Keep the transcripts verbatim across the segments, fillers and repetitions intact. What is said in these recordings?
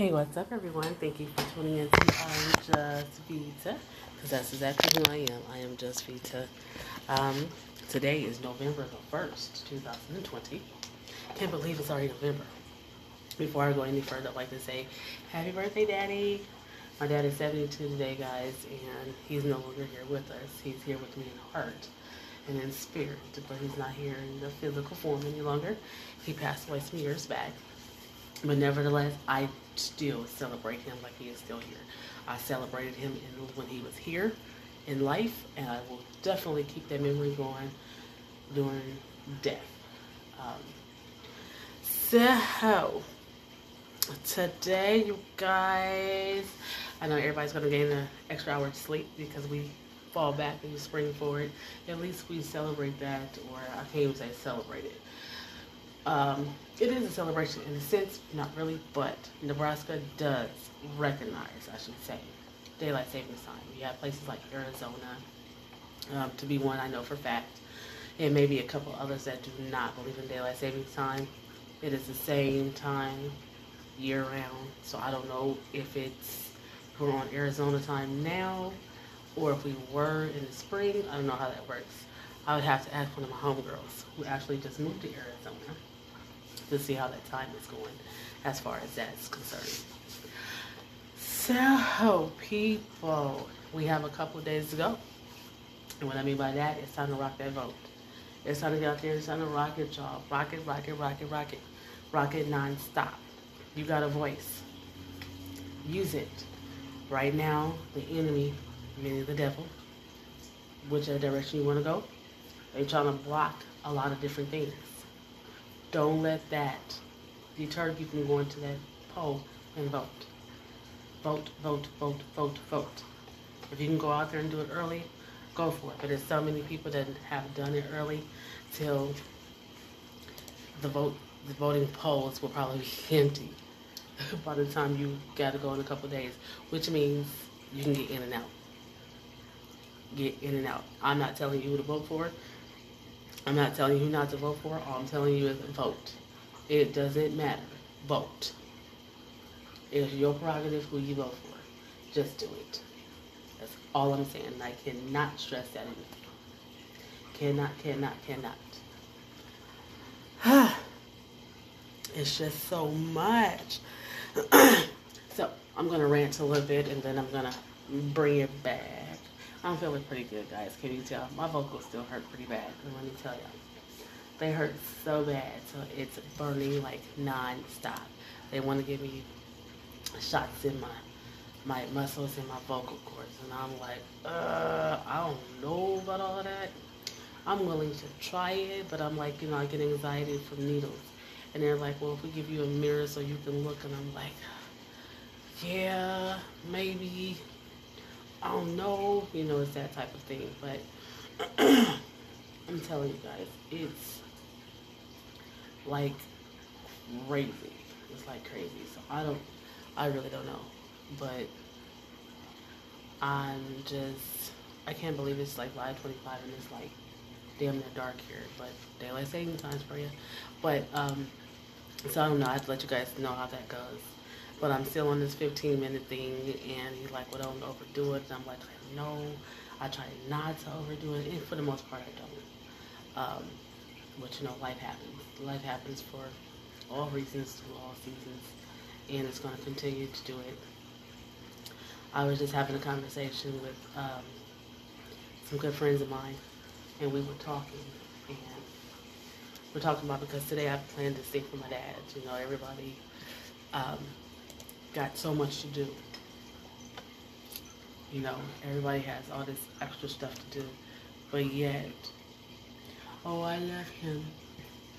Hey, what's up, everyone? Thank you for tuning in to I'm Just Vita, because that's exactly who I am. I am Just Vita. Um, today is November the first, two thousand twenty. Can't believe it's already November. Before I go any further, I'd like to say happy birthday, Daddy. My dad is seventy-two today, guys, and he's no longer here with us. He's here with me in heart and in spirit, but he's not here in the physical form any longer. He passed away some years back. But nevertheless, I still celebrate him like he is still here. I celebrated him in, when he was here in life, and I will definitely keep that memory going during death. Um, so, today, you guys, I know everybody's going to gain an extra hour of sleep because we fall back and we spring forward. At least we celebrate that, or I can't even say celebrate it. Um, it is a celebration in a sense, not really, but Nebraska does recognize, I should say, daylight savings time. You have places like Arizona, um, to be one I know for a fact, and maybe a couple others that do not believe in daylight savings time. It is the same time year round, so I don't know if it's we're on Arizona time now, or if we were in the spring. I don't know how that works. I would have to ask one of my homegirls who actually just moved to Arizona to see how that time is going as far as that's concerned. So, people, we have a couple of days to go. And what I mean by that, it's time to rock that vote. It's time to get out there. It's time to rock it, y'all. Rock it, rock it, rock it, rock it. Rock it nonstop. You got a voice. Use it. Right now, the enemy, meaning the devil, whichever direction you want to go, they're trying to block a lot of different things. Don't let that deter you from going to that poll and vote. Vote, vote, vote, vote, vote. If you can go out there and do it early, go for it. But there's so many people that have done it early till the vote, the voting polls will probably be empty by the time you got to go in a couple of days, which means you can get in and out. Get in and out. I'm not telling you who to vote for. I'm not telling you not to vote for. All I'm telling you is vote. It doesn't matter. Vote. It's your prerogative who you vote for. Just do it. That's all I'm saying. I cannot stress that enough. Cannot, cannot, cannot. It's just so much. So, I'm going to rant a little bit and then I'm going to bring it back. I'm feeling pretty good, guys. Can you tell? My vocals still hurt pretty bad. And let me tell y'all, they hurt so bad. So it's burning like non-stop. They want to give me shots in my my muscles and my vocal cords. And I'm like, uh, I don't know about all that. I'm willing to try it, but I'm like, you know, I get anxiety from needles. And they're like, well, if we give you a mirror so you can look. And I'm like, yeah, maybe. I don't know, you know, it's that type of thing, but I'm telling you guys, it's like crazy. It's like crazy. So I don't, I really don't know, but I'm just, I can't believe it's like five twenty-five and it's like damn near dark here, but daylight saving times for you. But, um, so I don't know, I have to let you guys know how that goes. But I'm still on this fifteen minute thing, and he's like, well, don't overdo it. And I'm like, no, I try not to overdo it. And for the most part, I don't. Um, but, you know, life happens. Life happens for all reasons through all seasons, and it's going to continue to do it. I was just having a conversation with um, some good friends of mine, and we were talking. And we're talking about, because today I planned to sing for my dad. You know, everybody... Um, got so much to do. You know, everybody has all this extra stuff to do, but yet, oh, I love him.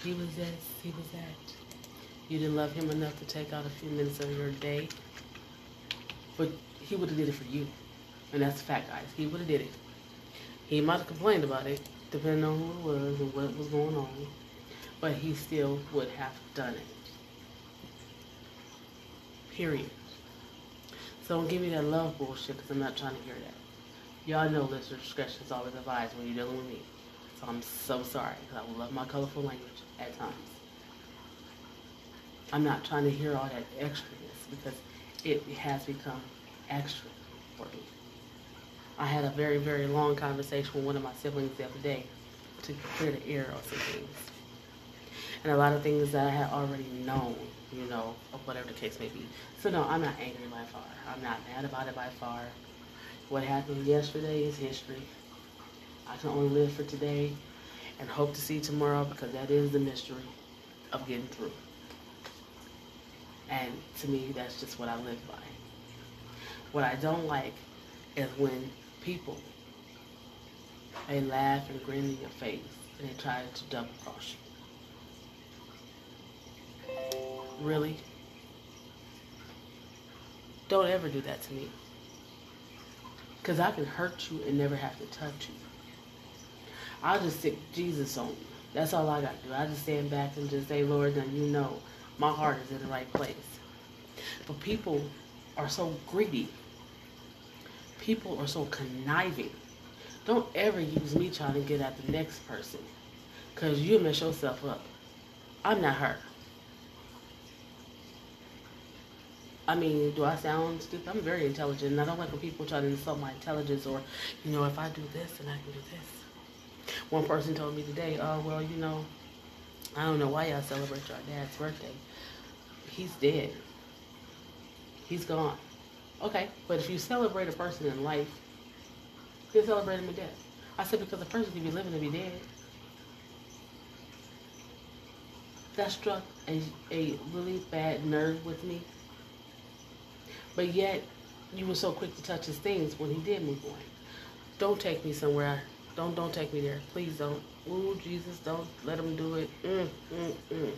He was this, he was that. You didn't love him enough to take out a few minutes of your day, but he would have did it for you, and that's a fact, guys. He would have did it. He might have complained about it, depending on who it was and what was going on, but he still would have done it. Period. So don't give me that love bullshit, because I'm not trying to hear that. Y'all know listener discretion is always advised when you're dealing with me. So I'm so sorry, because I love my colorful language at times. I'm not trying to hear all that extraness because it has become extra for me. I had a very, very long conversation with one of my siblings the other day to clear the air on some things. And a lot of things that I had already known, you know, of whatever the case may be. So no, I'm not angry by far. I'm not mad about it by far. What happened yesterday is history. I can only live for today and hope to see tomorrow, because that is the mystery of getting through. And to me, that's just what I live by. What I don't like is when people, they laugh and grin in your face and they try to double cross you. Really? Don't ever do that to me. Because I can hurt you and never have to touch you. I'll just stick Jesus on you. That's all I got to do. I just stand back and just say, Lord, now you know my heart is in the right place. But people are so greedy. People are so conniving. Don't ever use me trying to get at the next person, because you mess yourself up. I'm not her. I mean, do I sound stupid? I'm very intelligent, and I don't like when people try to insult my intelligence, or, you know, if I do this, then I can do this. One person told me today, oh, well, you know, I don't know why y'all celebrate your dad's birthday. He's dead. He's gone. Okay, but if you celebrate a person in life, you celebrate him in death. I said, because a person can be living and be dead. That struck a, a really bad nerve with me. But yet, you were so quick to touch his things when he did move on. Don't take me somewhere. Don't don't take me there. Please don't. Ooh, Jesus, don't let him do it. Mm, mm, mm.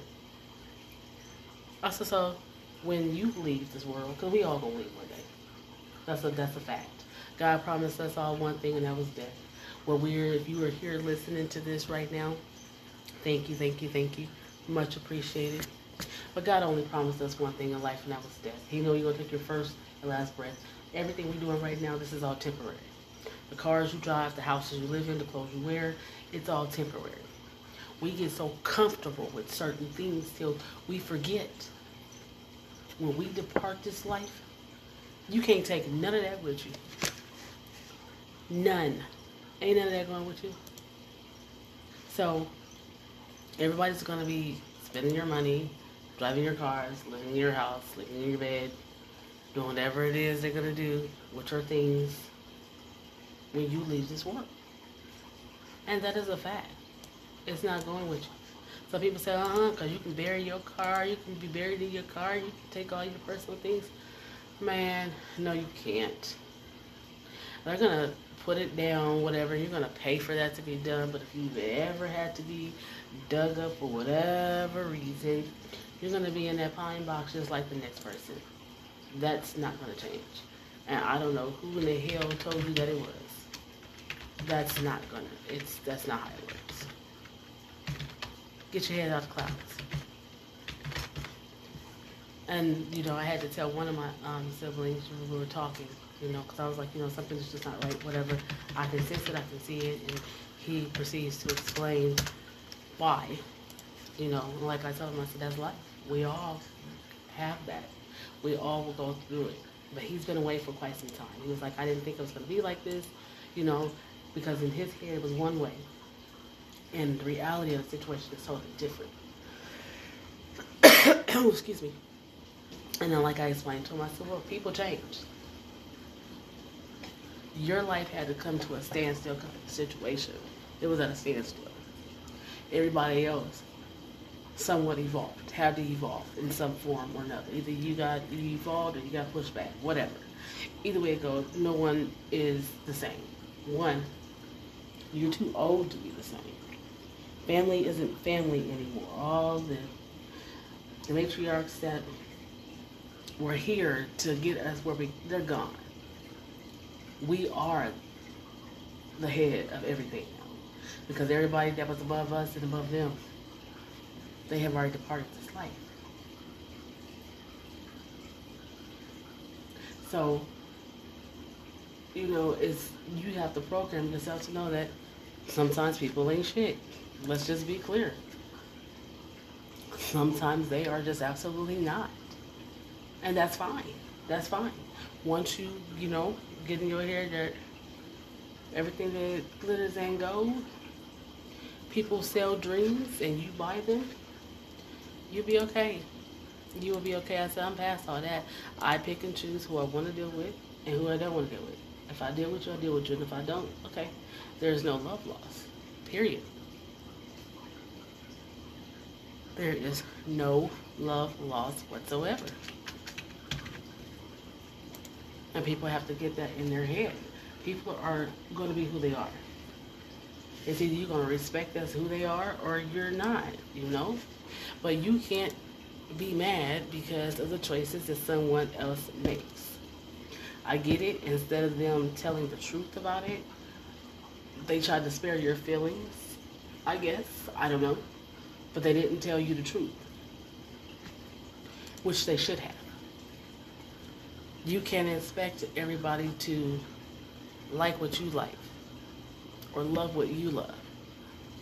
Also, so when you leave this world, because we all gonna leave one day. That's a that's a fact. God promised us all one thing, and that was death. Well, we're if you are here listening to this right now, thank you, thank you, thank you. Much appreciated. But God only promised us one thing in life, and that was death. He know you're going to take your first and last breath. Everything we're doing right now, this is all temporary. The cars you drive, the houses you live in, the clothes you wear, it's all temporary. We get so comfortable with certain things till we forget. When we depart this life, you can't take none of that with you. None. Ain't none of that going with you. So, everybody's going to be spending your money, driving your cars, living in your house, sleeping in your bed, doing whatever it is they're going to do with your things when you leave this world. And that is a fact. It's not going with you. Some people say, uh-huh, because you can bury your car, you can be buried in your car, you can take all your personal things. Man, no, you can't. They're going to put it down, whatever. You're going to pay for that to be done. But if you've ever had to be dug up for whatever reason, you're going to be in that pine box just like the next person. That's not going to change. And I don't know who in the hell told you that it was. That's not going to. It's That's not how it works. Get your head out of the clouds. And, you know, I had to tell one of my um, siblings when we were talking, you know, because I was like, you know, something's just not right, whatever. I can sense it. I can see it. And he proceeds to explain why. You know, like I told him, I said, that's life. We all have that. We all will go through it. But he's been away for quite some time. He was like, I didn't think it was going to be like this, you know, because in his head it was one way. And the reality of the situation is totally different. Oh, excuse me. And then like I explained to him, I said, well, people change. Your life had to come to a standstill situation. It was at a standstill. Everybody else somewhat evolved, had to evolve in some form or another. Either you got you evolved or you got pushed back, whatever. Either way it goes, no one is the same. One, you're too old to be the same. Family isn't family anymore. All the, the matriarchs that were here to get us where we, they're gone. We are the head of everything now, because everybody that was above us and above them, they have already departed this life. So, you know, it's you have to program yourself to know that sometimes people ain't shit. Let's just be clear. Sometimes they are just absolutely not. And that's fine. That's fine. Once you, you know, get in your hair dirt, everything that glitters ain't gold. People sell dreams and you buy them. You'll be okay. You will be okay. I said, I'm past all that. I pick and choose who I want to deal with and who I don't want to deal with. If I deal with you, I deal with you. And if I don't, okay. There's no love loss. Period. There is no love loss whatsoever. And people have to get that in their head. People are going to be who they are. It's either you're going to respect us who they are or you're not, you know? But you can't be mad because of the choices that someone else makes. I get it. Instead of them telling the truth about it, they tried to spare your feelings, I guess. I don't know. But they didn't tell you the truth, which they should have. You can't expect everybody to like what you like or love what you love.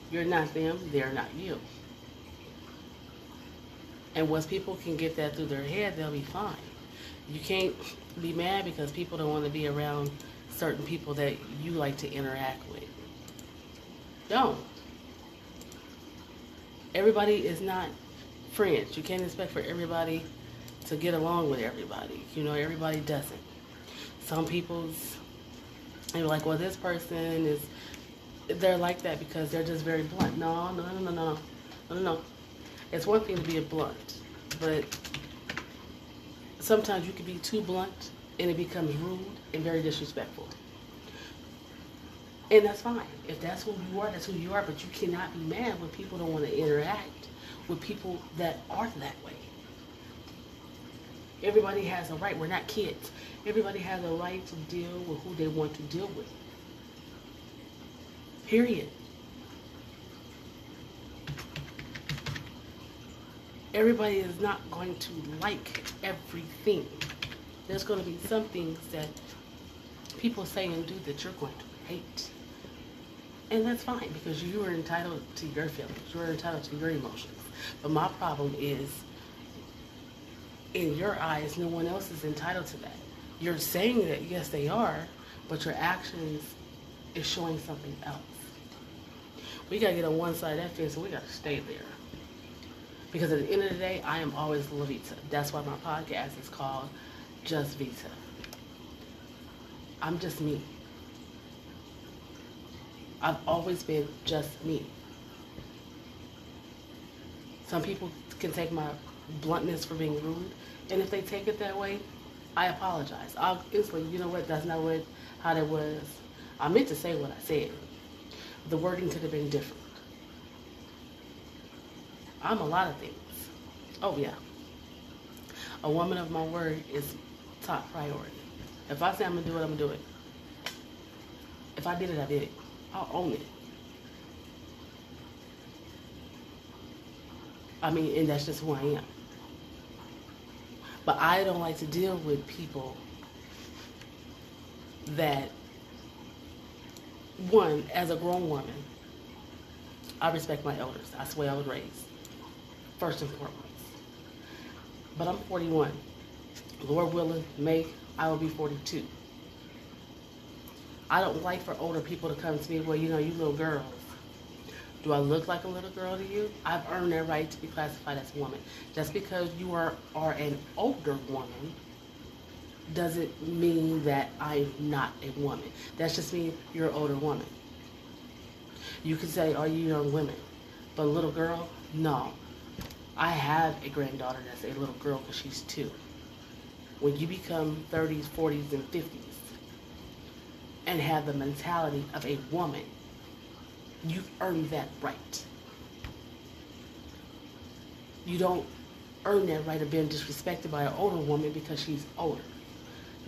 You're not them, they're not you. And once people can get that through their head, they'll be fine. You can't be mad because people don't want to be around certain people that you like to interact with. Don't. Everybody is not friends. You can't expect for everybody to get along with everybody. You know, everybody doesn't. Some people's, you're like, well, this person is, they're like that because they're just very blunt. No, no, no, no, no, no, no, no. It's one thing to be a blunt, but sometimes you can be too blunt and it becomes rude and very disrespectful. And that's fine. If that's who you are, that's who you are. But you cannot be mad when people don't want to interact with people that are that way. Everybody has a right. We're not kids. Everybody has a right to deal with who they want to deal with. Period. Everybody is not going to like everything. There's going to be some things that people say and do that you're going to hate. And that's fine because you are entitled to your feelings. You are entitled to your emotions. But my problem is, in your eyes, no one else is entitled to that. You're saying that, yes, they are, but your actions is showing something else. We got to get on one side of that fence and we got to stay there. Because at the end of the day, I am always Lavita. That's why my podcast is called Just Vita. I'm just me. I've always been just me. Some people can take my bluntness for being rude, and if they take it that way, I apologize. I'll instantly, you know what, that's not what, how that was. I meant to say what I said. The wording could have been different. I'm a lot of things. Oh yeah. A woman of my word is top priority. If I say I'm going to do it, I'm going to do it. If I did it, I did it. I'll own it. I mean, and that's just who I am. But I don't like to deal with people that, one, as a grown woman, I respect my elders. That's the way I was raised, first and foremost. But I'm forty-one. Lord willing, May, I will be forty-two. I don't like for older people to come to me, well, you know, you little girls. Do I look like a little girl to you? I've earned that right to be classified as a woman. Just because you are, are an older woman doesn't mean that I'm not a woman. That just means you're an older woman. You can say, are you young women? But little girl, no. I have a granddaughter that's a little girl because she's two. When you become thirties, forties, and fifties and have the mentality of a woman, you've earned that right. You don't earn that right of being disrespected by an older woman because she's older.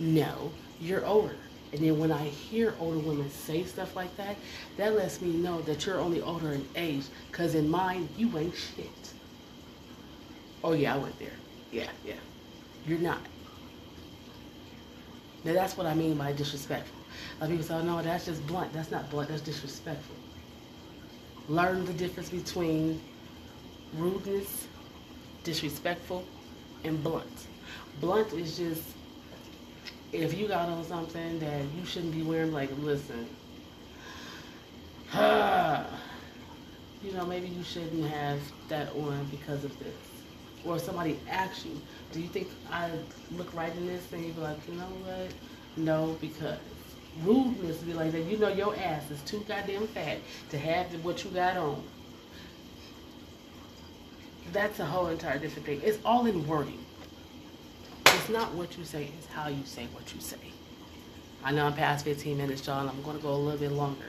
No, you're older. And then when I hear older women say stuff like that, that lets me know that you're only older in age, because in mine, you ain't shit. Oh, yeah, I went there. Yeah, yeah. You're not. Now, that's what I mean by disrespectful. Like people say, oh, no, that's just blunt. That's not blunt. That's disrespectful. Learn the difference between rudeness disrespectful, and blunt. Blunt is just, if you got on something that you shouldn't be wearing, like, listen, huh, you know, maybe you shouldn't have that on because of this. Or somebody asks you, do you think I look right in this? And you be like, you know what? No, because rudeness be like that. You know your ass is too goddamn fat to have what you got on. That's a whole entire different thing. It's all in wording. It's not what you say. It's how you say what you say. I know I'm past fifteen minutes, y'all, and I'm going to go a little bit longer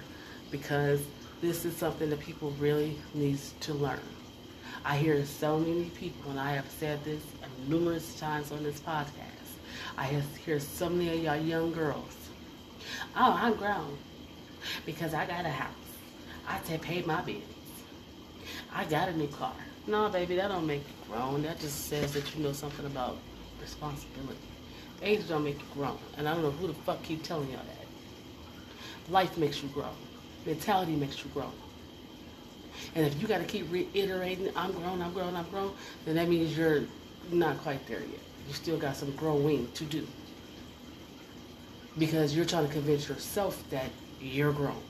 because this is something that people really need to learn. I hear so many people, and I have said this numerous times on this podcast. I hear so many of y'all young girls, oh, I'm grown because I got a house. I can pay my bills. I got a new car. No, baby, that don't make you grown. That just says that you know something about responsibility. Age don't make you grown. And I don't know who the fuck keep telling y'all that. Life makes you grown. Mentality makes you grown. And if you got to keep reiterating, I'm grown, I'm grown, I'm grown, then that means you're not quite there yet. You still got some growing to do. Because you're trying to convince yourself that you're grown.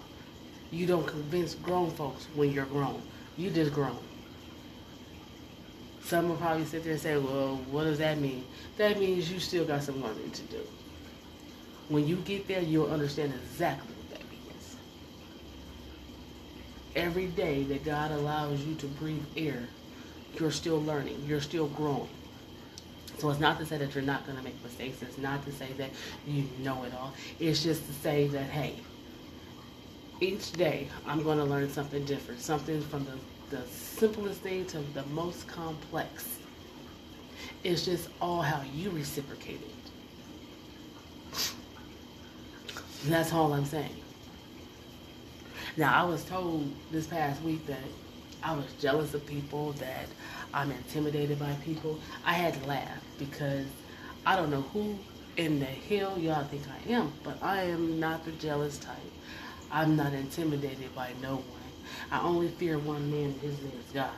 You don't convince grown folks when you're grown. You just grown. Some will probably sit there and say, well, what does that mean? That means you still got some learning to do. When you get there, you'll understand exactly what that means. Every day that God allows you to breathe air, you're still learning. You're still growing. So it's not to say that you're not going to make mistakes. It's not to say that you know it all. It's just to say that, hey, each day I'm going to learn something different, something from the the simplest thing to the most complex. It's just all how you reciprocate it. That's all I'm saying. Now, I was told this past week that I was jealous of people, that I'm intimidated by people. I had to laugh because I don't know who in the hell y'all think I am, but I am not the jealous type. I'm not intimidated by no one. I only fear one man, and his name is God.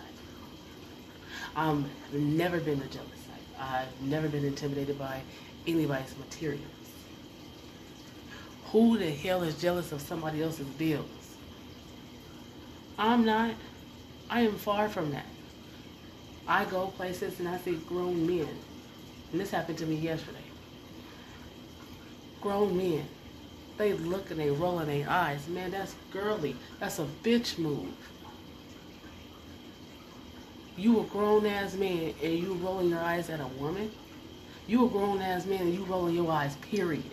I've never been a jealous type. I've never been intimidated by anybody's materials. Who the hell is jealous of somebody else's bills? I'm not. I am far from that. I go places and I see grown men. And this happened to me yesterday. Grown men. They look and they roll in their eyes. Man, that's girly. That's a bitch move. You a grown-ass man and you rolling your eyes at a woman? You a grown-ass man and you rolling your eyes, period.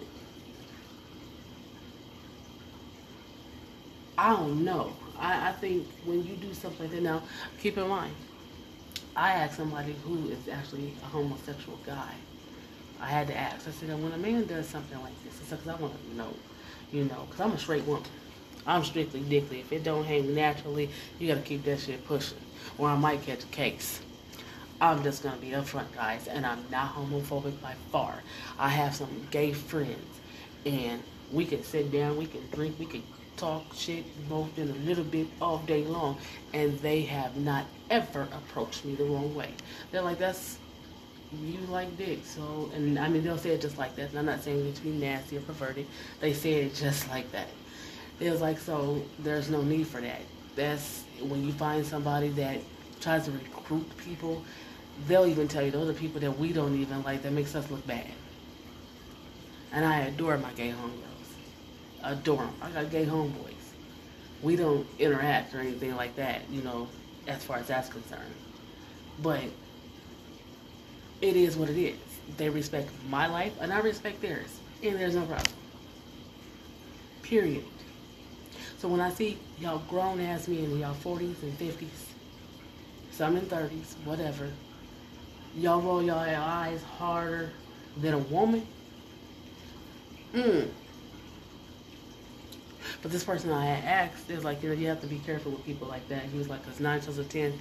I don't know. I, I think when you do stuff like that, now, keep in mind, I asked somebody who is actually a homosexual guy. I had to ask. I said, when a man does something like this, it's because I want to know, you know, because I'm a straight woman. I'm strictly dickly. If it don't hang naturally, you got to keep that shit pushing, or I might catch a case. I'm just going to be upfront, guys, and I'm not homophobic by far. I have some gay friends, and we can sit down, we can drink, we can talk shit, both in a little bit all day long, and they have not ever approached me the wrong way. They're like, that's... you like dick, so, and I mean, they'll say it just like that, and I'm not saying it to be nasty or perverted, they say it just like that. It was like, so, there's no need for that. That's, when you find somebody that tries to recruit people, they'll even tell you, those are people that we don't even like, that makes us look bad. And I adore my gay homegirls. Adore them. I got gay homeboys. We don't interact or anything like that, you know, as far as that's concerned. But, it is what it is. They respect my life, and I respect theirs. And there's no problem. Period. So when I see y'all grown-ass men in y'all forties and fifties, some in thirties, whatever, y'all roll y'all eyes harder than a woman. Mm. But this person I had asked, is like, you know, you have to be careful with people like that. And he was like, because nine times out of ten,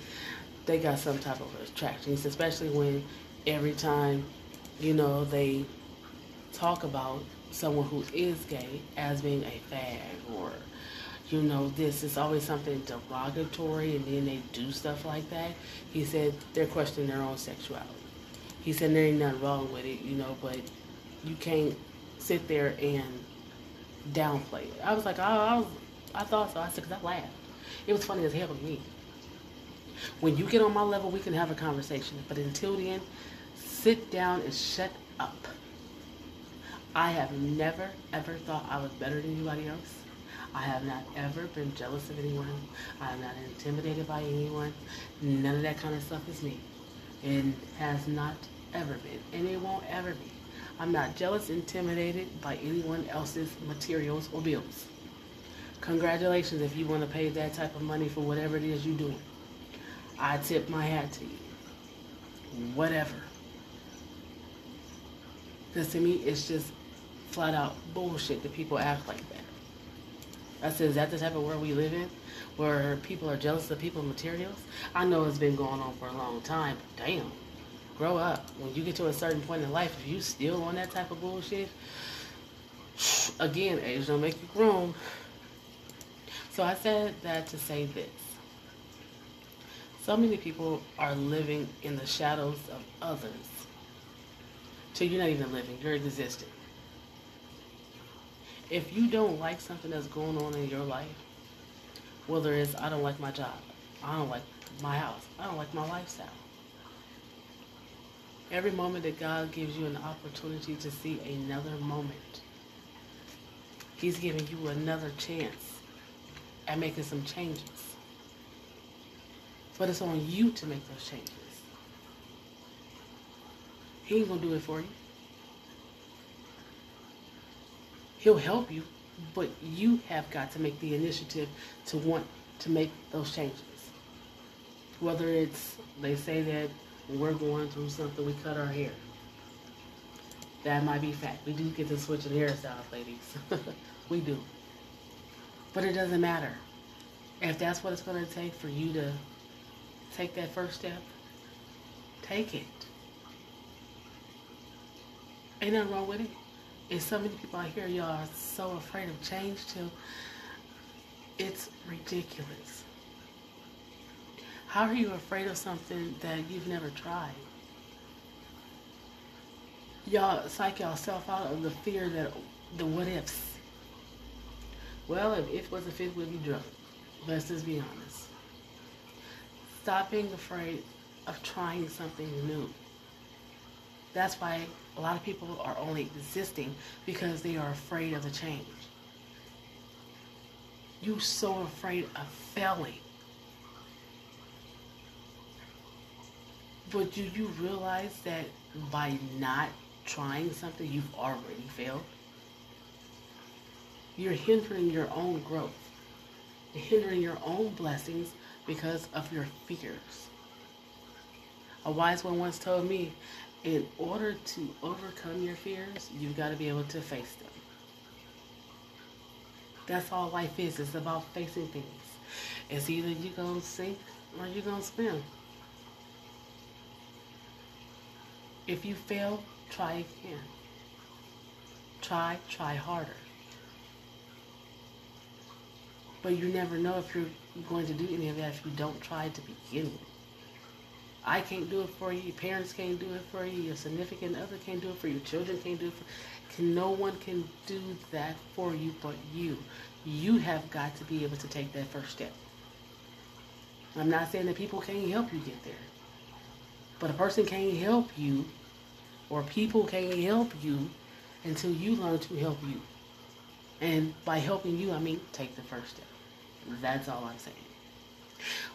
they got some type of attraction, especially when every time, you know, they talk about someone who is gay as being a fag or, you know, this is always something derogatory, and then they do stuff like that. He said they're questioning their own sexuality. He said there ain't nothing wrong with it, you know, but you can't sit there and downplay it. I was like, oh, I, was, I thought so. I said, because I laughed. It was funny as hell to me. When you get on my level, we can have a conversation. But until then, sit down and shut up. I have never, ever thought I was better than anybody else. I have not ever been jealous of anyone. I am not intimidated by anyone. None of that kind of stuff is me. It has not ever been, and it won't ever be. I'm not jealous, intimidated by anyone else's materials or bills. Congratulations if you want to pay that type of money for whatever it is you're doing. I tip my hat to you. Whatever. Because to me, it's just flat out bullshit that people act like that. I said, is that the type of world we live in, where people are jealous of people's materials? I know it's been going on for a long time, but damn, grow up. When you get to a certain point in life, if you still on that type of bullshit, again, age don't make you grown. So I said that to say this. So many people are living in the shadows of others. So you're not even living, you're existing. If you don't like something that's going on in your life, whether it's I don't like my job, I don't like my house, I don't like my lifestyle. Every moment that God gives you an opportunity to see another moment, He's giving you another chance at making some changes. But it's on you to make those changes. He ain't gonna do it for you. He'll help you, but you have got to make the initiative to want to make those changes. Whether it's, they say that when we're going through something, we cut our hair. That might be fact. We do get to switch in hairstyles, ladies. We do. But it doesn't matter. If that's what it's going to take for you to take that first step, take it. Ain't nothing wrong with it. And so many people out here, y'all are so afraid of change too. It's ridiculous. How are you afraid of something that you've never tried? Y'all psych yourself out of the fear that the what ifs. Well, if it was a fit, we'd be drunk. Let's just be honest. Stop being afraid of trying something new. That's why a lot of people are only existing, because they are afraid of the change. You're so afraid of failing. But do you realize that by not trying something, you've already failed? You're hindering your own growth. You're hindering your own blessings because of your fears. A wise one once told me, in order to overcome your fears, you've got to be able to face them. That's all life is. It's about facing things. It's either you're going to sink or you're going to swim. If you fail, try again. Try, try harder. But you never know if you're going to do any of that if you don't try to begin with. I can't do it for you. Your parents can't do it for you. Your significant other can't do it for you. Your children can't do it for you. No one can do that for you but you. You have got to be able to take that first step. I'm not saying that people can't help you get there. But a person can't help you, or people can't help you, until you learn to help you. And by helping you, I mean take the first step. That's all I'm saying.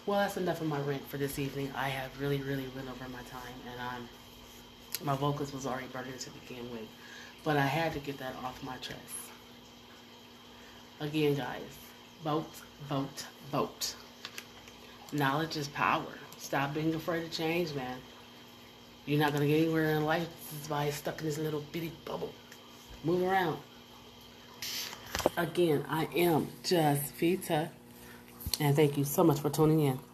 Well, that's enough of my rant for this evening. I have really, really went over my time, and I'm, my vocals was already burning to begin with, but I had to get that off my chest. Again, guys, vote, vote, vote. Knowledge is power. Stop being afraid of change, man. You're not going to get anywhere in life by stuck in this little bitty bubble. Move around. Again, I am just Vita. And thank you so much for tuning in.